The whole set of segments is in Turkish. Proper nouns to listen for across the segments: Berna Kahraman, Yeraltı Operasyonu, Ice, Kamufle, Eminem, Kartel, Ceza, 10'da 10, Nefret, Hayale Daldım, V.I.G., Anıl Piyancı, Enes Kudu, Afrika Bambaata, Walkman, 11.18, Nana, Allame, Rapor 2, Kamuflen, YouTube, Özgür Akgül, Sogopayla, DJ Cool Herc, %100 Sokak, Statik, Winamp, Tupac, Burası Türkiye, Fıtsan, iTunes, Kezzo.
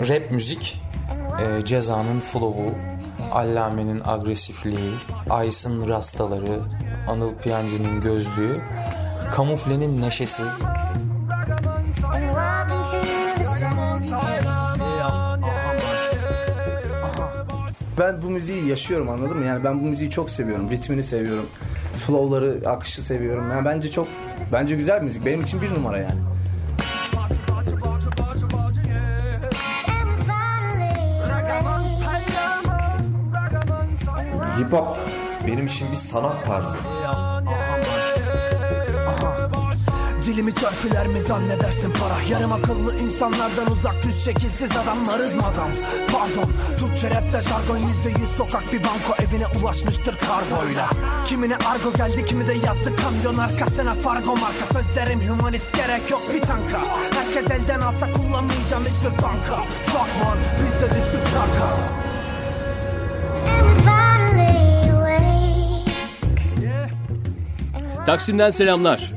rap müzik, Ceza'nın flow'u, Allame'nin agresifliği, Ice'ın rastaları, Anıl Piyancı'nın gözlüğü, Kamuflen'in neşesi. Ben bu müziği yaşıyorum, anladın mı? Yani ben bu müziği çok seviyorum. Ritmini seviyorum. Flow'ları, akışı seviyorum. Yani bence güzel müzik. Benim için bir numara yani. Hip hop benim için bir sanat tarzı. Dilimi törpüler mi zannedersin para? Yarım akıllı insanlardan uzak düz şekilsiz adamlarız madam. Pardon, Türkçe rapte jargon %100 sokak bir banko evine ulaşmıştır kargoyla. Kimine argo geldi, kimi de yazdı kamyon arkasına Fargo marka. Sözlerim humanist, gerek yok bir tanka. Herkes elden alsa kullanmayacağım hiçbir banka. Fuck man, bizde düştük şarka. Taksim'den selamlar.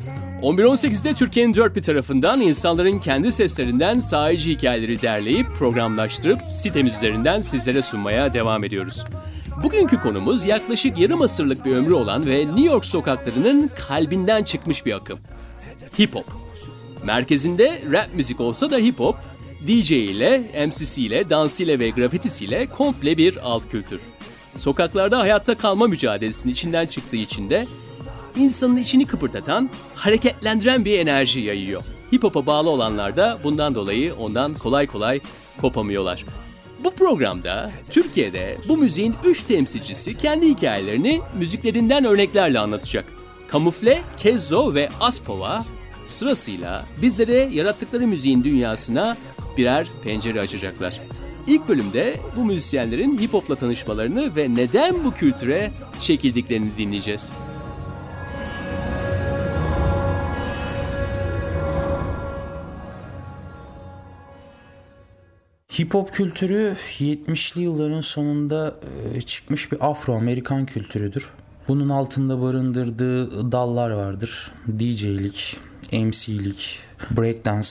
11.18'de Türkiye'nin dört bir tarafından insanların kendi seslerinden sahici hikayeleri derleyip, programlaştırıp sitemiz üzerinden sizlere sunmaya devam ediyoruz. Bugünkü konumuz yaklaşık yarım asırlık bir ömrü olan ve New York sokaklarının kalbinden çıkmış bir akım. Hip hop. Merkezinde rap müzik olsa da hip hop, DJ ile, MC'si ile, dansıyla ve grafitisiyle komple bir alt kültür. Sokaklarda hayatta kalma mücadelesinin içinden çıktığı için de insanın içini kıpırdatan, hareketlendiren bir enerji yayıyor. Hip hop'a bağlı olanlar da bundan dolayı ondan kolay kolay kopamıyorlar. Bu programda Türkiye'de bu müziğin 3 temsilcisi kendi hikayelerini müziklerinden örneklerle anlatacak. Kamufle, Kezzo ve Aspova sırasıyla bizlere yarattıkları müziğin dünyasına birer pencere açacaklar. İlk bölümde bu müzisyenlerin hip hop'la tanışmalarını ve neden bu kültüre çekildiklerini dinleyeceğiz. Hip hop kültürü 70'li yılların sonunda çıkmış bir Afro-Amerikan kültürüdür. Bunun altında barındırdığı dallar vardır. DJ'lik, MC'lik, breakdance,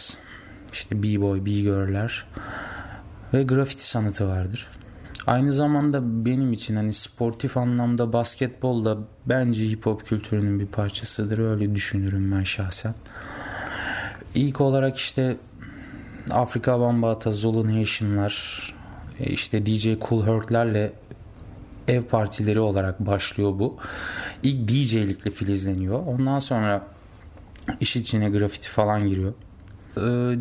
işte B-boy, B-girl'ler ve grafiti sanatı vardır. Aynı zamanda benim için hani sportif anlamda basketbol da bence hip hop kültürünün bir parçasıdır. Öyle düşünürüm ben şahsen. İlk olarak işte Afrika Bambaata, Zulu Nation'lar, işte DJ Cool Herc'lerle ev partileri olarak başlıyor bu. İlk DJ'likle filizleniyor. Ondan sonra iş içine grafiti falan giriyor.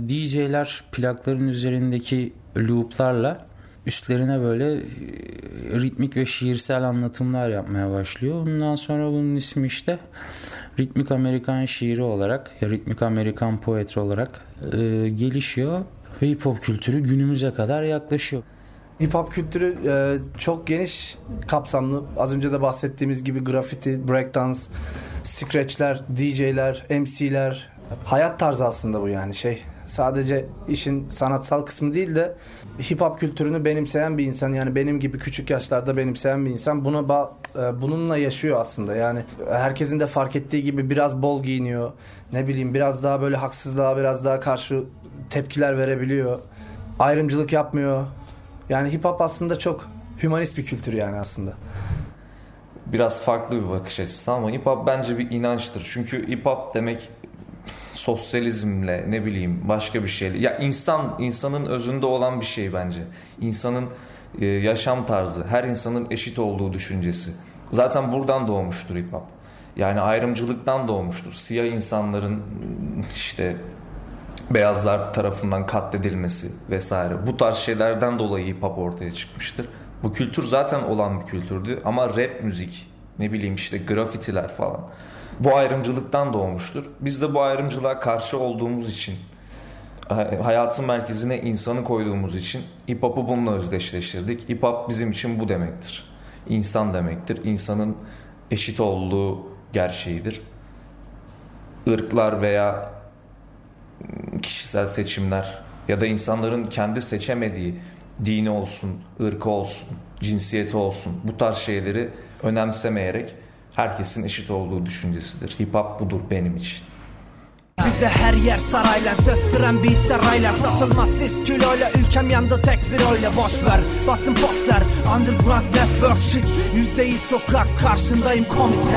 DJ'ler plakların üzerindeki loop'larla üstlerine böyle ritmik ve şiirsel anlatımlar yapmaya başlıyor. Ondan sonra bunun ismi işte ritmik Amerikan şiiri olarak, ritmik Amerikan poetry olarak gelişiyor ve hip hop kültürü günümüze kadar yaklaşıyor. Hip hop kültürü çok geniş kapsamlı. Az önce de bahsettiğimiz gibi grafiti, breakdance, scratchler, DJ'ler, MC'ler, hayat tarzı aslında bu yani şey. Sadece işin sanatsal kısmı değil de hip hop kültürünü benimseyen bir insan, yani benim gibi küçük yaşlarda benimseyen bir insan bununla yaşıyor aslında. Yani herkesin de fark ettiği gibi biraz bol giyiniyor, ne bileyim biraz daha böyle haksızlığa biraz daha karşı tepkiler verebiliyor, ayrımcılık yapmıyor. Yani hip hop aslında çok hümanist bir kültür yani aslında. Biraz farklı bir bakış açısı ama hip hop bence bir inançtır. Çünkü hip hop demek sosyalizmle, ne bileyim başka bir şeyle, ya insanın özünde olan bir şey bence. İnsanın yaşam tarzı, her insanın eşit olduğu düşüncesi. Zaten buradan doğmuştur hip hop. Yani ayrımcılıktan doğmuştur. Siyah insanların işte beyazlar tarafından katledilmesi vesaire. Bu tarz şeylerden dolayı hip hop ortaya çıkmıştır. Bu kültür zaten olan bir kültürdü ama rap müzik, ne bileyim işte grafitiler falan, bu ayrımcılıktan doğmuştur. Biz de bu ayrımcılığa karşı olduğumuz için, hayatın merkezine insanı koyduğumuz için hip hop'u bununla özdeşleştirdik. Hip hop bizim için bu demektir. İnsan demektir. İnsanın eşit olduğu gerçeğidir. Irklar veya kişisel seçimler ya da insanların kendi seçemediği dini olsun, ırkı olsun, cinsiyeti olsun, bu tarz şeyleri önemsemeyerek herkesin eşit olduğu düşüncesidir. Hip hop budur benim için. Bize her yer sarayla, söstüren bir sarayla. Satılmaz siz kiloyla, ülkem yandı tek bir oyla. Boşver basın poster, underground network shit. %100 sokak, karşındayım komiser.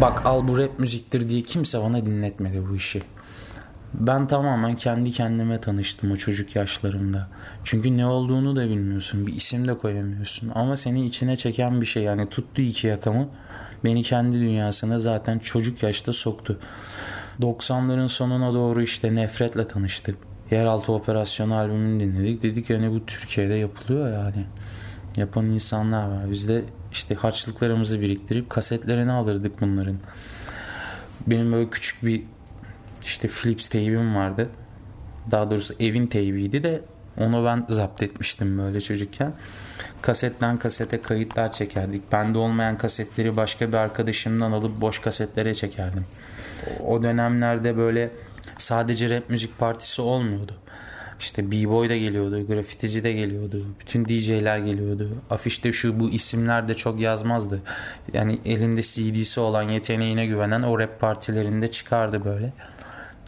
Bak al bu rap müziktir diye kimse bana dinletmedi bu işi. Ben tamamen kendi kendime tanıştım o çocuk yaşlarında. Çünkü ne olduğunu da bilmiyorsun, bir isim de koyamıyorsun. Ama seni içine çeken bir şey, yani tuttu iki yakamı. Beni kendi dünyasına zaten çocuk yaşta soktu. 90'ların sonuna doğru işte Nefret'le tanıştık. Yeraltı Operasyonu albümünü dinledik. Dedik yani bu Türkiye'de yapılıyor yani. Yapan insanlar var. Biz de işte harçlıklarımızı biriktirip kasetlerini alırdık bunların. Benim böyle küçük bir işte Philips teybim vardı. Daha doğrusu evin teybiydi de onu ben zapt etmiştim böyle çocukken. Kasetten kasete kayıtlar çekerdik. Bende olmayan kasetleri başka bir arkadaşımdan alıp boş kasetlere çekerdim. O dönemlerde böyle sadece rap müzik partisi olmuyordu. İşte b-boy da geliyordu, grafitici de geliyordu, bütün DJ'ler geliyordu. Afişte şu bu isimler de çok yazmazdı. Yani elinde CD'si olan, yeteneğine güvenen o rap partilerinde çıkardı böyle.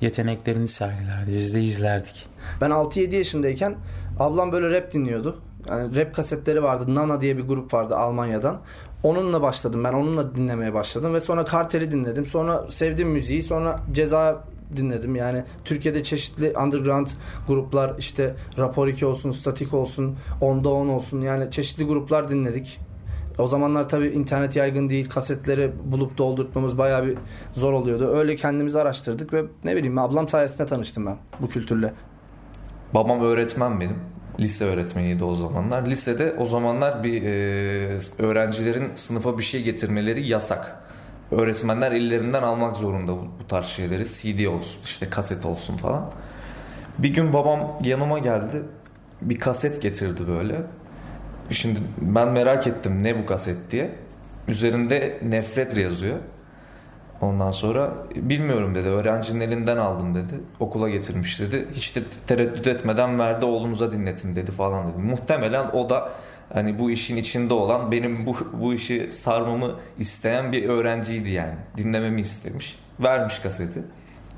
Yeteneklerini sergilerdi, biz de izlerdik. Ben 6-7 yaşındayken ablam böyle rap dinliyordu. Yani rap kasetleri vardı. Nana diye bir grup vardı Almanya'dan. Onunla başladım ben. Onunla dinlemeye başladım ve sonra Kartel'i dinledim. Sonra sevdiğim müziği, sonra Ceza dinledim. Yani Türkiye'de çeşitli underground gruplar, işte Rapor 2 olsun, Statik olsun, 10'da 10 olsun, yani çeşitli gruplar dinledik. O zamanlar tabii internet yaygın değil. Kasetleri bulup doldurtmamız bayağı bir zor oluyordu. Öyle kendimizi araştırdık ve ne bileyim ablam sayesinde tanıştım ben bu kültürle. Babam öğretmen benim. Lise öğretmeniydi o zamanlar. Lisede o zamanlar bir öğrencilerin sınıfa bir şey getirmeleri yasak. Öğretmenler ellerinden almak zorunda bu tarz şeyleri. CD olsun, işte kaset olsun falan. Bir gün babam yanıma geldi. Bir kaset getirdi böyle. Şimdi ben merak ettim ne bu kaset diye. Üzerinde Nefret yazıyor. Ondan sonra bilmiyorum dedi, öğrencinin elinden aldım dedi, okula getirmiş dedi, hiç de tereddüt etmeden verdi, oğlunuza dinletin dedi falan dedi. Muhtemelen o da hani bu işin içinde olan, benim bu işi sarmamı isteyen bir öğrenciydi yani, dinlememi istemiş, vermiş kaseti,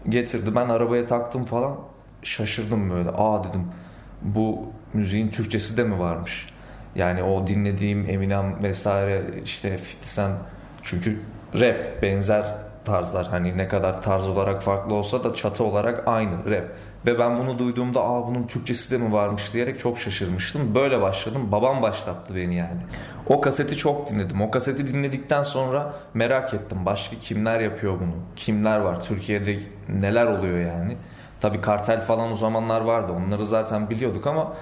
getirdi, ben arabaya taktım falan, şaşırdım böyle, aa dedim bu müziğin Türkçesi de mi varmış? Yani o dinlediğim Eminem vesaire, işte Fıtsan, çünkü rap benzer tarzlar, hani ne kadar tarz olarak farklı olsa da çatı olarak aynı rap. Ve ben bunu duyduğumda aa bunun Türkçesi de mi varmış diyerek çok şaşırmıştım. Böyle başladım, babam başlattı beni yani. O kaseti çok dinledim. O kaseti dinledikten sonra merak ettim, başka kimler yapıyor bunu? Kimler var? Türkiye'de neler oluyor yani? Tabii Kartel falan o zamanlar vardı, onları zaten biliyorduk ama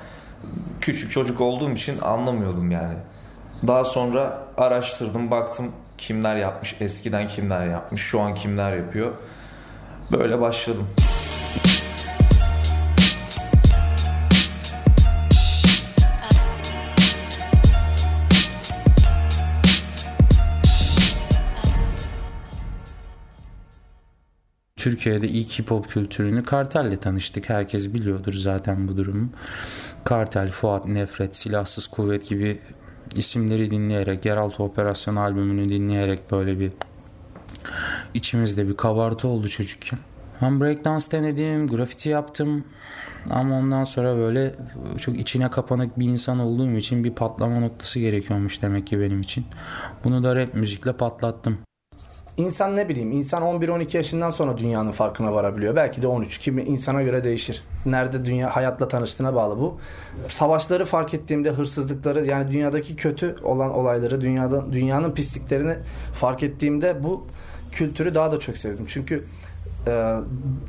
küçük çocuk olduğum için anlamıyordum yani. Daha sonra araştırdım, baktım kimler yapmış, eskiden kimler yapmış, şu an kimler yapıyor. Böyle başladım. Türkiye'de ilk hip hop kültürünü Kartel'le tanıştık. Herkes biliyordur zaten bu durumu. Kartel, Fuat, Nefret, Silahsız Kuvvet gibi isimleri dinleyerek, Yeraltı Operasyonu albümünü dinleyerek böyle bir içimizde bir kabartı oldu çocukken. Ben breakdance denedim, grafiti yaptım ama ondan sonra böyle çok içine kapanık bir insan olduğum için bir patlama noktası gerekiyormuş demek ki benim için. Bunu da rap müzikle patlattım. İnsan ne bileyim, insan 11-12 yaşından sonra dünyanın farkına varabiliyor. Belki de 13. Kimi insana göre değişir. Nerede dünya hayatla tanıştığına bağlı bu. Savaşları fark ettiğimde, hırsızlıkları, yani dünyadaki kötü olan olayları, dünyanın pisliklerini fark ettiğimde bu kültürü daha da çok sevdim. Çünkü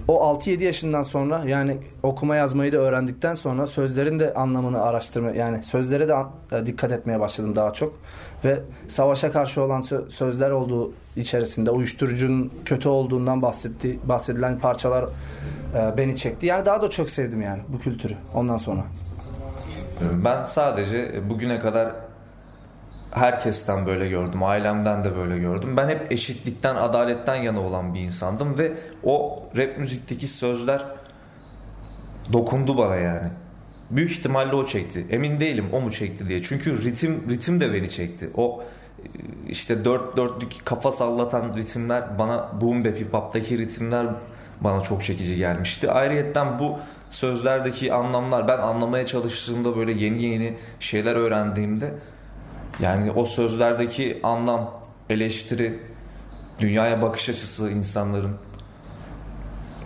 o 6-7 yaşından sonra, yani okuma yazmayı da öğrendikten sonra sözlerin de anlamını araştırmaya, yani sözlere de dikkat etmeye başladım daha çok. Ve savaşa karşı olan sözler olduğu içerisinde uyuşturucunun kötü olduğundan bahsedilen parçalar beni çekti. Yani daha da çok sevdim yani bu kültürü ondan sonra. Ben sadece bugüne kadar herkesten böyle gördüm, ailemden de böyle gördüm. Ben hep eşitlikten, adaletten yana olan bir insandım ve o rap müzikteki sözler dokundu bana yani. Büyük ihtimalle o çekti. Emin değilim o mu çekti diye. Çünkü ritim de beni çekti. O işte dört dörtlük kafa sallatan ritimler, bana boom bap hip hop'taki ritimler bana çok çekici gelmişti. Ayrıyeten bu sözlerdeki anlamlar, ben anlamaya çalıştığımda, böyle yeni şeyler öğrendiğimde, yani o sözlerdeki anlam, eleştiri, dünyaya bakış açısı insanların,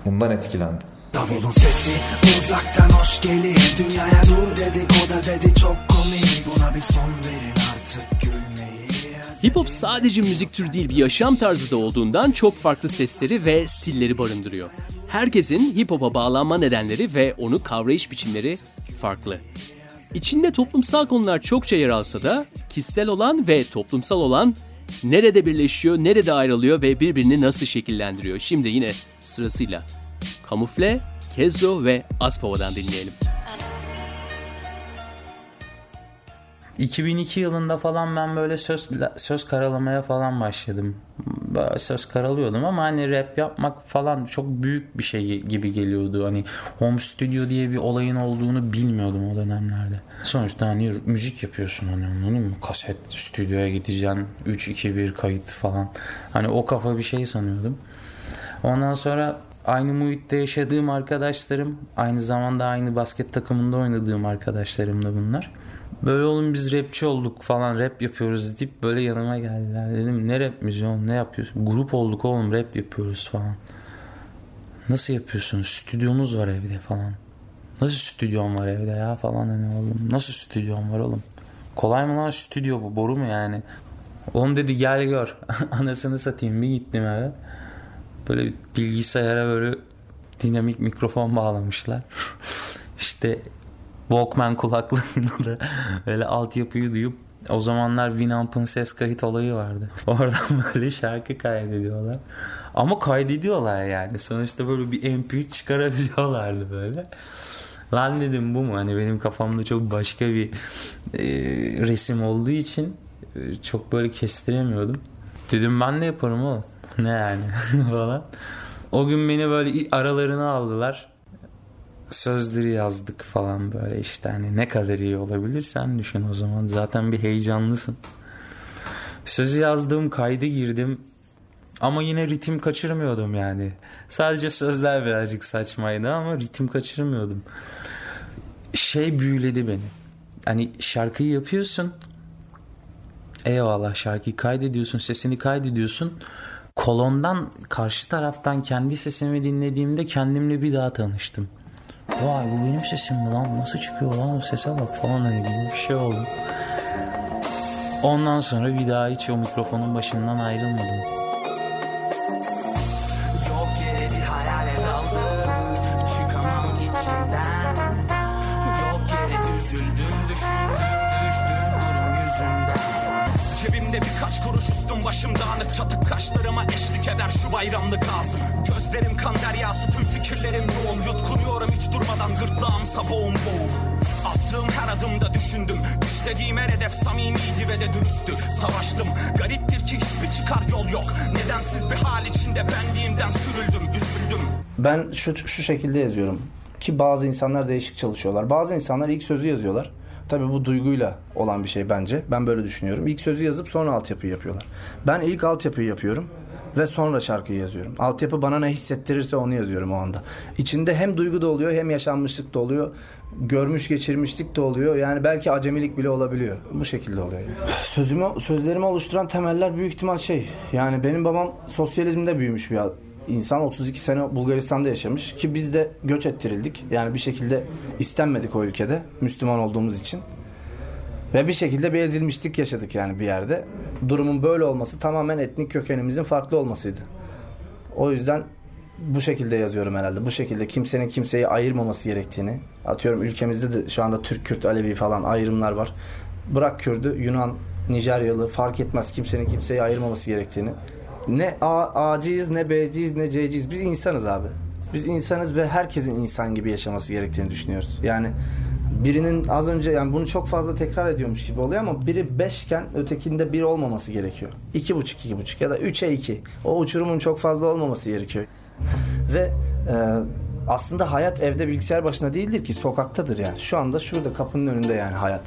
bundan etkilendim. Davulun sesi uzaktan hoş gelir, dünyaya dur dedik, o da dedi çok komik, buna bir son verin artık gülmeyi. Hip hop sadece müzik türü değil, bir yaşam tarzı da olduğundan çok farklı sesleri ve stilleri barındırıyor. Herkesin hip hop'a bağlanma nedenleri ve onu kavrayış biçimleri farklı. İçinde toplumsal konular çokça yer alsa da, kişisel olan ve toplumsal olan nerede birleşiyor, nerede ayrılıyor ve birbirini nasıl şekillendiriyor? Şimdi yine sırasıyla Kamufle, Kezzo ve Aspova'dan dinleyelim. 2002 yılında falan ben böyle söz karalamaya falan başladım. Söz karalıyordum ama hani rap yapmak falan çok büyük bir şey gibi geliyordu. Hani home studio diye bir olayın olduğunu bilmiyordum o dönemlerde. Sonuçta hani müzik yapıyorsun, anladın mı? Kaset stüdyoya gideceksin, 3-2-1 kayıt falan. Hani o kafa bir şey sanıyordum. Ondan sonra aynı muhitte yaşadığım arkadaşlarım, aynı zamanda aynı basket takımında oynadığım arkadaşlarım da bunlar. Böyle oğlum biz rapçi olduk falan, rap yapıyoruz deyip böyle yanıma geldiler. Dedim ne rap müziği oğlum, ne yapıyorsun? Grup olduk oğlum, rap yapıyoruz falan. Nasıl yapıyorsunuz? Stüdyomuz var evde falan. Nasıl stüdyon var evde ya falan, hani oğlum. Nasıl stüdyon var oğlum? Kolay mı lan stüdyo, bu boru mu yani? Oğlum dedi gel gör. Anasını satayım, bir gittim eve. Böyle bir bilgisayara böyle dinamik mikrofon bağlamışlar. İşte Walkman kulaklığında da böyle altyapıyı duyup, o zamanlar Winamp'ın ses kayıt olayı vardı. Oradan böyle şarkı kaydediyorlar. Ama kaydediyorlar yani. Sonuçta böyle bir MP3 çıkarabiliyorlardı böyle. Lan dedim bu mu? Hani benim kafamda çok başka bir resim olduğu için çok böyle kestiremiyordum. Dedim ben de yaparım oğlum. Ne yani falan. O gün beni böyle aralarına aldılar. Sözleri yazdık falan böyle işte, hani ne kadar iyi olabilir sen düşün o zaman. Zaten bir heyecanlısın. Sözü yazdım, kayda girdim. Ama yine ritim kaçırmıyordum yani. Sadece sözler birazcık saçmaydı ama ritim kaçırmıyordum. Şey büyüledi beni. Hani şarkıyı yapıyorsun. Eyvallah, şarkıyı kaydediyorsun, sesini kaydediyorsun. Kolondan, karşı taraftan kendi sesimi dinlediğimde kendimle bir daha tanıştım. Vay bu benim sesim mi lan? Nasıl çıkıyor lan? O sese bak falan, hani gibi bir şey oldu. Ondan sonra bir daha hiç o mikrofonun başından ayrılmadım. Yok yere bir hayale daldım, çıkamam içinden. Yok yere üzüldüm, düştüm durum yüzünden. Cebimde birkaç kuruş, üstüm başım dağınık, çatık kaşlarıma eşlik eder şu bayramlık ağzım. Gözlerim kan deryası, tüm fikirlerim yoğun, yutkunuyorum hiç durmadan, gırtlağımsa boğum. Attığım her adımda düşündüm, düşlediğim her hedef samimiydi ve de dürüsttü. Savaştım, gariptir ki hiçbir çıkar yol yok, nedensiz bir hal içinde benliğimden sürüldüm, üzüldüm. Ben şu şekilde yazıyorum ki bazı insanlar değişik çalışıyorlar, bazı insanlar ilk sözü yazıyorlar. Tabii bu duyguyla olan bir şey bence. Ben böyle düşünüyorum. İlk sözü yazıp sonra altyapıyı yapıyorlar. Ben ilk altyapıyı yapıyorum ve sonra şarkıyı yazıyorum. Altyapı bana ne hissettirirse onu yazıyorum o anda. İçinde hem duygu da oluyor, hem yaşanmışlık da oluyor. Görmüş geçirmişlik de oluyor. Yani belki acemilik bile olabiliyor. Bu şekilde oluyor. Sözlerimi oluşturan temeller büyük ihtimal şey. Yani benim babam sosyalizmde büyümüş bir insan. 32 sene Bulgaristan'da yaşamış ki biz de göç ettirildik. Yani bir şekilde istenmedik o ülkede Müslüman olduğumuz için. Ve bir şekilde bir ezilmişlik yaşadık yani bir yerde. Durumun böyle olması tamamen etnik kökenimizin farklı olmasıydı. O yüzden bu şekilde yazıyorum herhalde. Bu şekilde kimsenin kimseyi ayırmaması gerektiğini. Atıyorum ülkemizde de şu anda Türk, Kürt, Alevi falan ayrımlar var. Bırak Kürt'ü, Yunan, Nijeryalı fark etmez, kimsenin kimseyi ayırmaması gerektiğini. Ne A'ciyiz, ne B'ciyiz, ne C'ciyiz. Biz insanız abi. Biz insanız ve herkesin insan gibi yaşaması gerektiğini düşünüyoruz. Yani birinin az önce, yani bunu çok fazla tekrar ediyormuş gibi oluyor ama biri 5 iken ötekinde 1 olmaması gerekiyor. 2,5 ya da 3'e 2. O uçurumun çok fazla olmaması gerekiyor. Ve aslında hayat evde bilgisayar başında değildir ki, sokaktadır yani. Şu anda şurada kapının önünde yani hayat.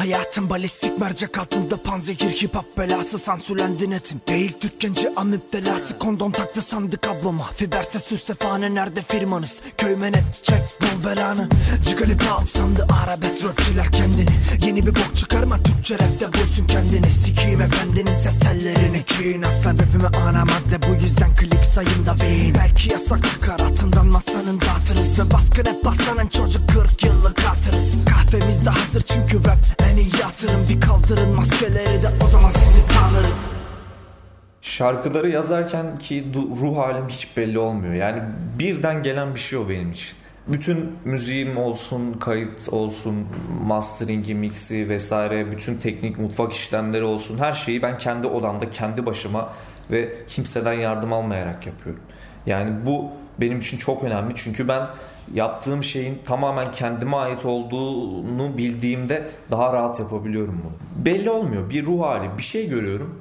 Hayatım balistik mercek altında panzehir, hip hop belası, sansürlendi netim. Değil Türk genci amip delası, kondom taktı sandık ablama. Fiberse sürse fane, nerede firmanız? Köymen et çek bol belanı. Cigali pop sandı arabesk rapçiler kendini. Yeni bir bok çıkarma, Türkçe rapte bulsun kendini. Sikiyim efendinin ses tellerini, kiyin aslan rapime ana madde. Bu yüzden klik sayımda beyin. Belki yasak çıkar altından masanın dağıtırız. Ve baskın hep basanan çocuk 40 yıllık artırız. Kahvemiz de hazır çünkü rap en iyi yatırım. Bir kaldırın maskeleri de o zaman sizi tanırım. Şarkıları yazarken ki ruh halim hiç belli olmuyor. Yani birden gelen bir şey o benim için. Bütün müziğim olsun, kayıt olsun, masteringi, mixi vesaire, bütün teknik mutfak işlemleri olsun, her şeyi ben kendi odamda, kendi başıma ve kimseden yardım almayarak yapıyorum. Yani bu benim için çok önemli çünkü ben yaptığım şeyin tamamen kendime ait olduğunu bildiğimde daha rahat yapabiliyorum bunu. Belli olmuyor, bir ruh hali, bir şey görüyorum,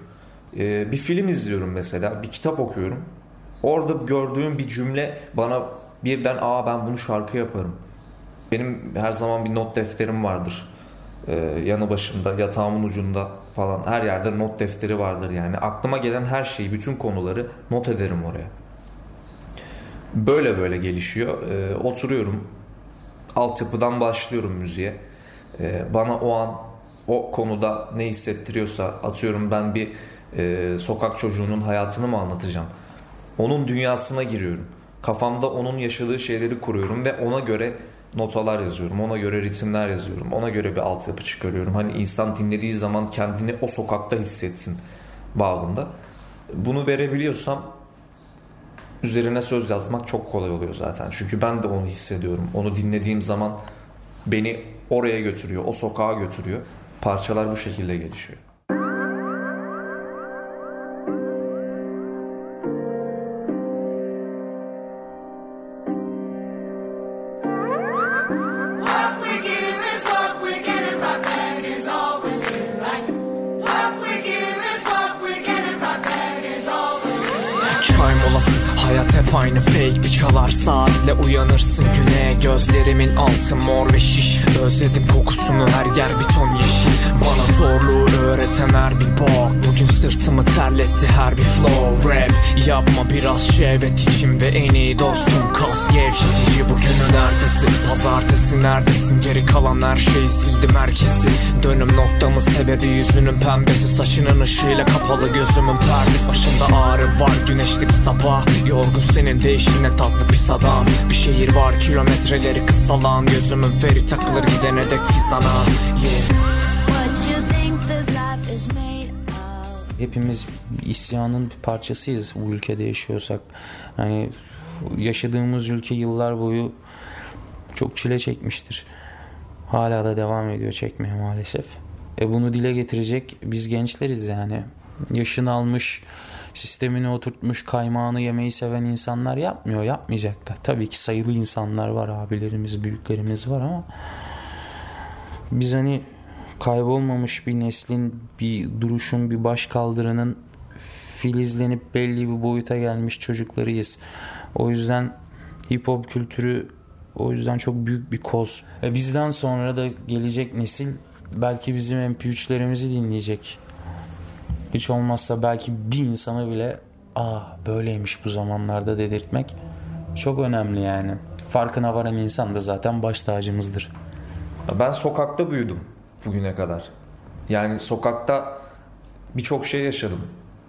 bir film izliyorum mesela, bir kitap okuyorum. Orada gördüğüm bir cümle bana birden aa ben bunu şarkı yaparım. Benim her zaman bir not defterim vardır. Yanı başımda, yatağımın ucunda falan her yerde not defteri vardır yani. Aklıma gelen her şeyi, bütün konuları not ederim oraya. Böyle böyle gelişiyor. Oturuyorum. Altyapıdan başlıyorum müziğe. Bana o an o konuda ne hissettiriyorsa, atıyorum ben bir sokak çocuğunun hayatını mı anlatacağım? Onun dünyasına giriyorum. Kafamda onun yaşadığı şeyleri kuruyorum ve ona göre notalar yazıyorum. Ona göre ritimler yazıyorum. Ona göre bir altyapı çıkarıyorum. Hani insan dinlediği zaman kendini o sokakta hissetsin bağında. Bunu verebiliyorsam üzerine söz yazmak çok kolay oluyor zaten. Çünkü ben de onu hissediyorum. Onu dinlediğim zaman beni oraya götürüyor. O sokağa götürüyor. Parçalar bu şekilde gelişiyor. Aynı fake bir çalar saatle uyanırsın güne. Gözlerimin altı mor ve şiş. Özledim kokusunu, her yer bir ton yeşil. Bana zorluğu öğreten her bir bok. Bugün sırtımı terletti her bir flow. Rap yapma biraz şehvet içimde. En iyi dostum kas gevşetici. Bugünün ertesi pazartesi neredesin? Geri kalan her şeyi sildim herkesi. Dönüm noktamın sebebi yüzünün pembesi. Saçının ışığıyla kapalı gözümün perdesi. Başında ağrı var güneşli bir sabah. Yorgun senin değişine tatlı pis adam. Bir şehir var kilometreleri kısalan. Gözümün feri takılır gidene dek fizana. Hepimiz isyanın bir parçasıyız bu ülkede yaşıyorsak. Hani yaşadığımız ülke yıllar boyu çok çile çekmiştir. Hala da devam ediyor çekmeye maalesef. Bunu dile getirecek biz gençleriz yani. Yaşını almış, sistemini oturtmuş, kaymağını yemeyi seven insanlar yapmıyor, yapmayacak da. Tabii ki sayılı insanlar var, abilerimiz, büyüklerimiz var ama biz hani kaybolmamış bir neslin, bir duruşun, bir başkaldırının filizlenip belli bir boyuta gelmiş çocuklarıyız. O yüzden hip hop kültürü o yüzden çok büyük bir koz. Bizden sonra da gelecek nesil belki bizim MP3'lerimizi dinleyecek. Hiç olmazsa belki bir insanı bile aa böyleymiş bu zamanlarda dedirtmek çok önemli yani. Farkına varan insan da zaten baş tacımızdır. Ben sokakta büyüdüm bugüne kadar. Yani sokakta birçok şey yaşadım.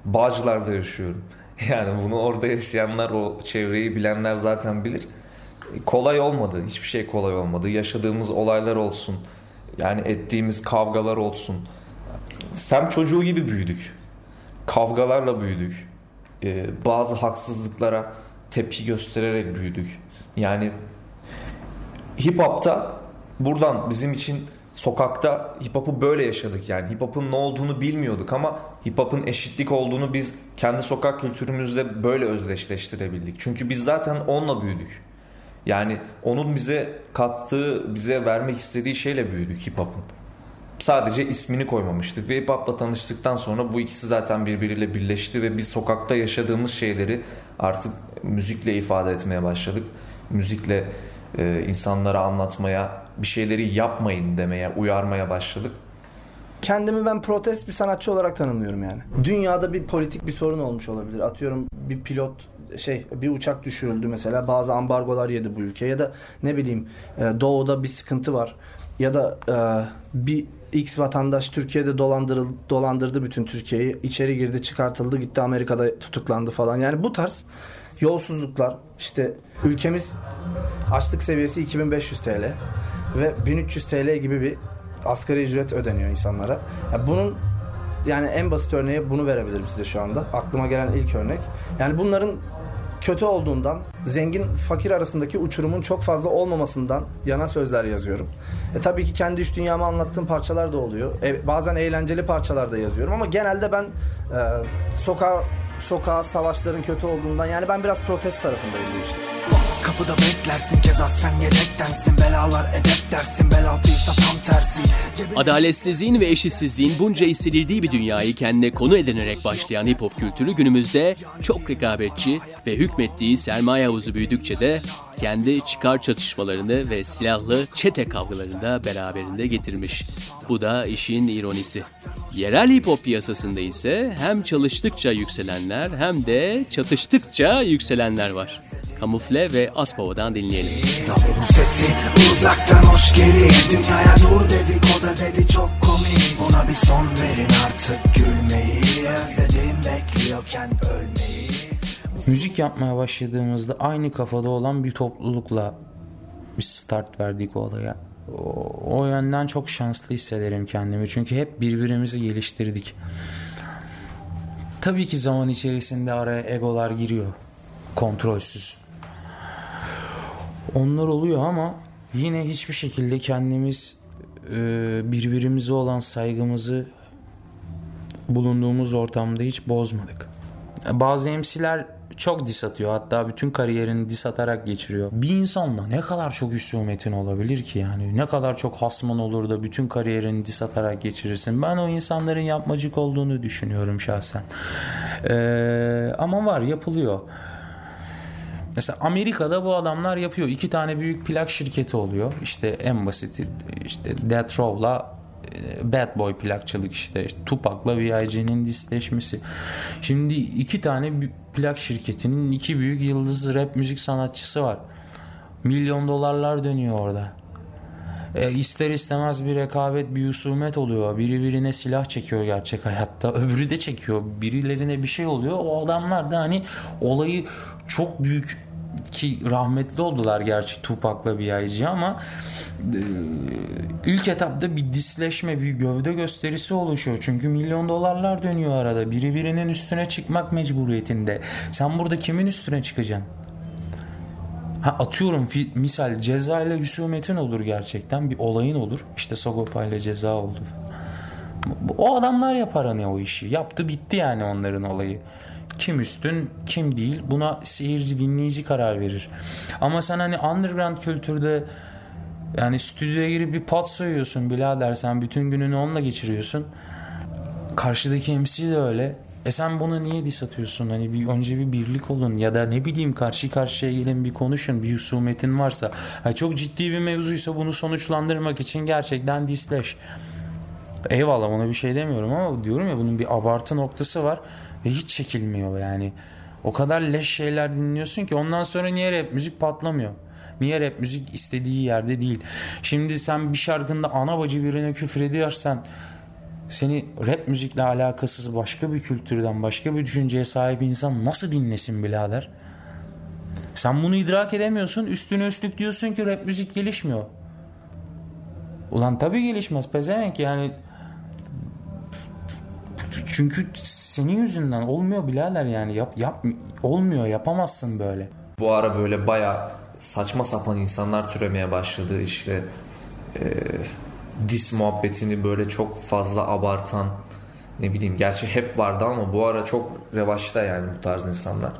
Bağcılar'da yaşıyorum. Yani bunu orada yaşayanlar, o çevreyi bilenler zaten bilir. Kolay olmadı. Hiçbir şey kolay olmadı. Yaşadığımız olaylar olsun. Yani ettiğimiz kavgalar olsun. Sem çocuğu gibi büyüdük. Kavgalarla büyüdük. Bazı haksızlıklara tepki göstererek büyüdük. Yani hip hop'ta buradan bizim için sokakta hip hop'u böyle yaşadık yani. Hip hop'un ne olduğunu bilmiyorduk ama hip hop'un eşitlik olduğunu biz kendi sokak kültürümüzle böyle özdeşleştirebildik. Çünkü biz zaten onunla büyüdük. Yani onun bize kattığı, bize vermek istediği şeyle büyüdük hip hop'un. Sadece ismini koymamıştık ve hip hop'la tanıştıktan sonra bu ikisi zaten birbiriyle birleşti ve biz sokakta yaşadığımız şeyleri artık müzikle ifade etmeye başladık. Müzikle insanlara anlatmaya, bir şeyleri yapmayın demeye, uyarmaya başladık. kendimi ben protest bir sanatçı olarak tanımlıyorum yani. Dünyada bir politik bir sorun olmuş olabilir. Atıyorum bir pilot bir uçak düşürüldü mesela. Bazı ambargolar yedi bu ülke. Ya da ne bileyim doğuda bir sıkıntı var. Ya da bir X vatandaş Türkiye'de dolandırdı bütün Türkiye'yi. İçeri girdi, çıkartıldı, gitti Amerika'da tutuklandı falan. Yani bu tarz yolsuzluklar, işte ülkemiz açlık seviyesi 2500 TL ve 1300 TL gibi bir asgari ücret ödeniyor insanlara. Yani bunun yani en basit örneği bunu verebilirim size şu anda. Aklıma gelen ilk örnek. Yani bunların kötü olduğundan, zengin fakir arasındaki uçurumun çok fazla olmamasından yana sözler yazıyorum. Tabii ki kendi iç dünyamı anlattığım parçalar da oluyor. Bazen eğlenceli parçalar da yazıyorum ama genelde ben sokağa savaşların kötü olduğundan, yani ben biraz protest tarafındayım bu işte. Kapıda beklersin, Ceza sen yedektensin, belalar edep dersin, belaltıysa tam tersi. Adaletsizliğin ve eşitsizliğin bunca hissedildiği bir dünyayı kendine konu edinerek başlayan hip hop kültürü günümüzde çok rekabetçi ve hükmettiği sermaye havuzu büyüdükçe de kendi çıkar çatışmalarını ve silahlı çete kavgalarını da beraberinde getirmiş. Bu da işin ironisi. Yerel hip hop piyasasında ise hem çalıştıkça yükselenler hem de çatıştıkça yükselenler var. Kamufle ve Aspova'dan dinleyelim. Sesi uzaktan hoş gelir. Dünyaya dur dedik, o da dedi çok komik. Buna bir son verin artık gülmeyi. Özledim bekliyorken ölmeyi. Müzik yapmaya başladığımızda aynı kafada olan bir toplulukla bir start verdik o olaya. O yönden çok şanslı hissederim kendimi. Çünkü hep birbirimizi geliştirdik. Tabii ki zaman içerisinde araya egolar giriyor. Kontrolsüz. Onlar oluyor ama yine hiçbir şekilde kendimiz birbirimize olan saygımızı bulunduğumuz ortamda hiç bozmadık. Bazı MC'ler çok diss atıyor. Hatta bütün kariyerini diss atarak geçiriyor. Bir insanla ne kadar çok husumetin olabilir ki yani? Ne kadar çok hasman olur da bütün kariyerini diss atarak geçirirsin? Ben o insanların yapmacık olduğunu düşünüyorum şahsen. Ama var, yapılıyor. Mesela Amerika'da bu adamlar yapıyor. 2 tane büyük plak şirketi oluyor. İşte en basiti işte Death Row'la Bad Boy plakçılık, işte Tupac'la V.I.G.'nin disleşmesi. Şimdi 2 tane plak şirketinin 2 büyük yıldız rap müzik sanatçısı var. Milyon dolarlar dönüyor orada. İster istemez bir rekabet, bir husumet oluyor. Biri birine silah çekiyor gerçek hayatta. Öbürü de çekiyor. Birilerine bir şey oluyor. O adamlar da hani olayı çok büyük, ki rahmetli oldular gerçi Tupac'la V.I.G. ama ilk etapta bir disleşme, bir gövde gösterisi oluşuyor. Çünkü milyon dolarlar dönüyor arada. Biri birinin üstüne çıkmak mecburiyetinde. Sen burada kimin üstüne çıkacaksın? Atıyorum misal Ceza ile husumetin olur gerçekten. Bir olayın olur. İşte Sogopayla Ceza oldu. O adamlar yapar hani o işi. Yaptı bitti yani onların olayı. Kim üstün, kim değil, buna seyirci, dinleyici karar verir. Ama sen hani underground kültürde yani stüdyoya girip bir pot soyuyorsun birader, sen bütün gününü onunla geçiriyorsun. Karşıdaki MC de öyle. Sen bunu niye diss atıyorsun? Hani önce bir birlik olun ya da ne bileyim karşı karşıya gelin, bir konuşun, bir husumetin varsa. Yani çok ciddi bir mevzuysa bunu sonuçlandırmak için gerçekten dissleş. Eyvallah, ona bir şey demiyorum ama diyorum ya, bunun bir abartı noktası var. Ve hiç çekilmiyor yani. O kadar leş şeyler dinliyorsun ki ondan sonra niye rap müzik patlamıyor? Niye rap müzik istediği yerde değil? Şimdi sen bir şarkında ana bacı birine küfür ediyorsan, seni rap müzikle alakasız başka bir kültürden, başka bir düşünceye sahip insan nasıl dinlesin birader? Sen bunu idrak edemiyorsun. Üstüne üstlük diyorsun ki rap müzik gelişmiyor. Ulan tabii gelişmez pezevenk yani. Çünkü senin yüzünden olmuyor birader yani, olmuyor, yapamazsın böyle. Bu ara böyle bayağı saçma sapan insanlar türemeye başladı. İşte diss muhabbetini böyle çok fazla abartan, ne bileyim, gerçi hep vardı ama bu ara çok revaçta yani bu tarz insanlar.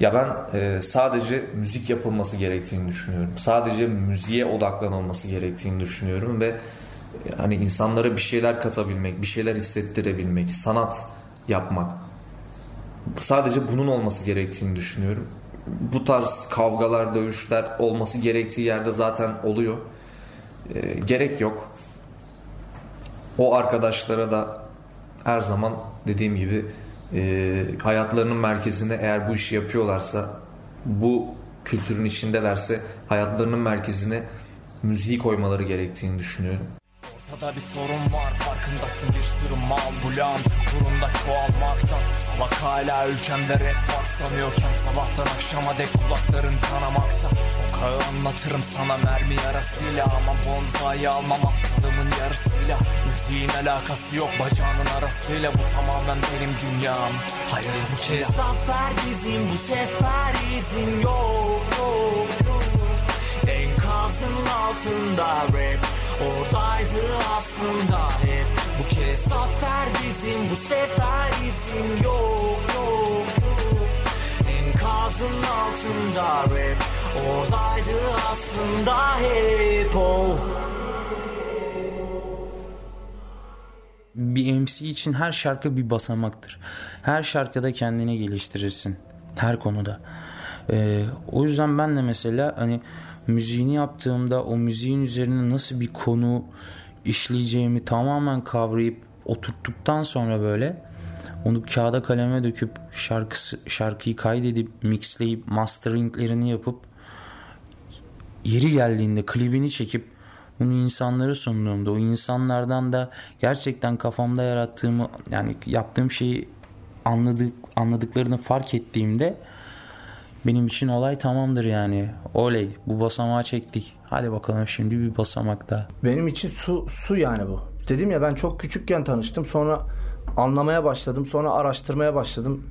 Ya ben sadece müzik yapılması gerektiğini düşünüyorum. Sadece müziğe odaklanılması gerektiğini düşünüyorum ve hani insanlara bir şeyler katabilmek, bir şeyler hissettirebilmek, sanat yapmak. Sadece bunun olması gerektiğini düşünüyorum. Bu tarz kavgalar, dövüşler olması gerektiği yerde zaten oluyor. Gerek yok. o arkadaşlara da her zaman dediğim gibi hayatlarının merkezinde, eğer bu işi yapıyorlarsa, bu kültürün içindelerse hayatlarının merkezine müziği koymaları gerektiğini düşünüyorum. Ortada bir sorun var, farkındasın, bir sürü malbulam çukurunda çoğalmakta. Salak hala ülkemde rap var sanıyorken sabahtan akşama dek kulakların kanamakta. Sokağı anlatırım sana mermi yarasıyla ama bonzayı almam haftalığımın yarısıyla. Müziğin alakası yok bacağının arasıyla, bu tamamen benim dünyam hayırlısıyla. Bu zafer bizim, bu sefer izin yok, yok, yok. Enkazın altında rap oradaydı aslında hep. Bu kez zafer bizim, bu sefer izin yok, yok. Enkazın altında hep oradaydı aslında hep o. Bir MC için her şarkı bir basamaktır. Her şarkıda kendini geliştirirsin, her konuda. O yüzden ben de mesela hani müziğini yaptığımda o müziğin üzerine nasıl bir konu işleyeceğimi tamamen kavrayıp oturttuktan sonra böyle onu kağıda kaleme döküp şarkıyı kaydedip mixleyip masteringlerini yapıp yeri geldiğinde klibini çekip bunu insanlara sunduğumda o insanlardan da gerçekten kafamda yarattığımı, yani yaptığım şeyi anladıklarını fark ettiğimde benim için olay tamamdır yani. Oley, bu basamağa çektik. Hadi bakalım şimdi bir basamak daha. Benim için su yani bu. Dedim ya, ben çok küçükken tanıştım. Sonra anlamaya başladım. Sonra araştırmaya başladım.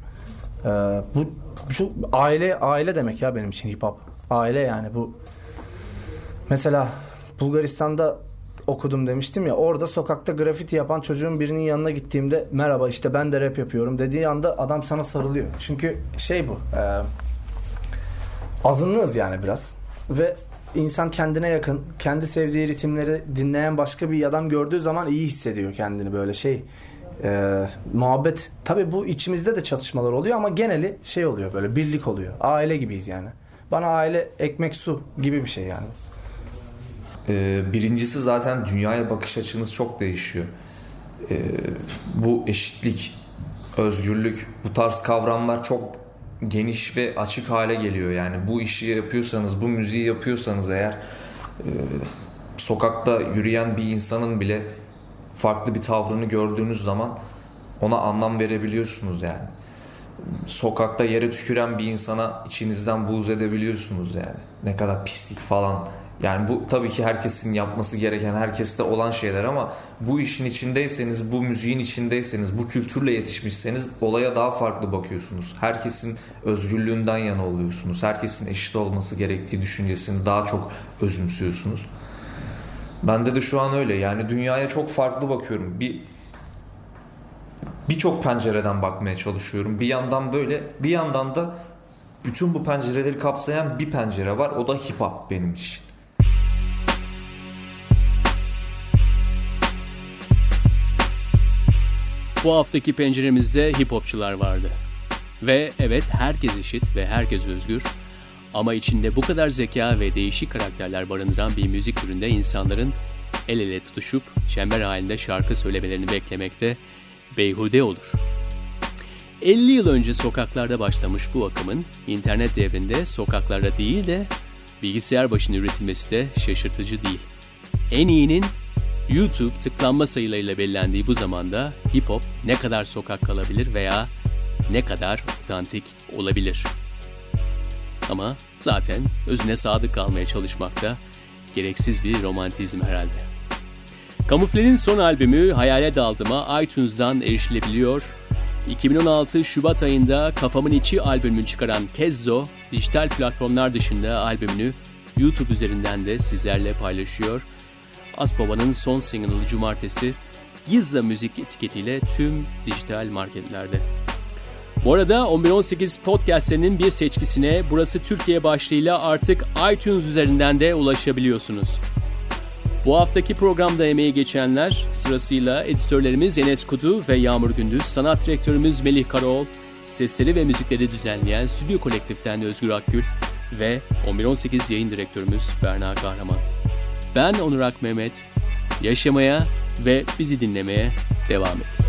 Bu şu aile demek ya benim için hip hop. Aile yani bu. Mesela Bulgaristan'da okudum demiştim ya. Orada sokakta grafiti yapan çocuğun birinin yanına gittiğimde merhaba işte ben de rap yapıyorum dediği anda adam sana sarılıyor. Çünkü şey bu... azınlığız yani biraz ve insan kendine yakın, kendi sevdiği ritimleri dinleyen başka bir adam gördüğü zaman iyi hissediyor kendini, böyle şey muhabbet. Tabii bu içimizde de çatışmalar oluyor ama geneli şey oluyor, böyle birlik oluyor, aile gibiyiz yani. Bana aile ekmek su gibi bir şey yani. Birincisi zaten dünyaya bakış açınız çok değişiyor. Bu eşitlik, özgürlük, bu tarz kavramlar çok geniş ve açık hale geliyor. Yani bu işi yapıyorsanız, bu müziği yapıyorsanız eğer sokakta yürüyen bir insanın bile farklı bir tavrını gördüğünüz zaman ona anlam verebiliyorsunuz yani. Sokakta yere tüküren bir insana içinizden buğz edebiliyorsunuz yani. Ne kadar pislik falan. Yani bu tabii ki herkesin yapması gereken, herkeste olan şeyler ama bu işin içindeyseniz, bu müziğin içindeyseniz, bu kültürle yetişmişseniz olaya daha farklı bakıyorsunuz. Herkesin özgürlüğünden yana oluyorsunuz. Herkesin eşit olması gerektiği düşüncesini daha çok özümsüyorsunuz. Bende de şu an öyle. Yani dünyaya çok farklı bakıyorum. Birçok pencereden bakmaya çalışıyorum. Bir yandan böyle, bir yandan da bütün bu pencereleri kapsayan bir pencere var. O da hip hop benim için. Bu haftaki penceremizde hip hopçular vardı. Ve evet, herkes eşit ve herkes özgür. Ama içinde bu kadar zeka ve değişik karakterler barındıran bir müzik türünde insanların el ele tutuşup çember halinde şarkı söylemelerini beklemekte beyhude olur. 50 yıl önce sokaklarda başlamış bu akımın internet devrinde sokaklarda değil de bilgisayar başında üretilmesi de şaşırtıcı değil. En iyinin YouTube tıklanma sayılarıyla belirlendiği bu zamanda hip hop ne kadar sokak kalabilir veya ne kadar otantik olabilir? Ama zaten özüne sadık kalmaya çalışmakta gereksiz bir romantizm herhalde. Kamuflen'in son albümü Hayale Daldım'a iTunes'dan erişilebiliyor. 2016 Şubat ayında Kafamın İçi albümünü çıkaran Kezzo, dijital platformlar dışında albümünü YouTube üzerinden de sizlerle paylaşıyor. Aspova'nın son single'ı cumartesi Giza Müzik etiketiyle tüm dijital marketlerde. Bu arada 11.18 podcastlerinin bir seçkisine Burası Türkiye başlığıyla artık iTunes üzerinden de ulaşabiliyorsunuz. Bu haftaki programda emeği geçenler sırasıyla editörlerimiz Enes Kudu ve Yağmur Gündüz, sanat direktörümüz Melih Karaoğlu, sesleri ve müzikleri düzenleyen Stüdyo Kolektif'ten Özgür Akgül ve 11.18 yayın direktörümüz Berna Kahraman. Ben Onur Ak Mehmet, yaşamaya, ve bizi dinlemeye devam edin.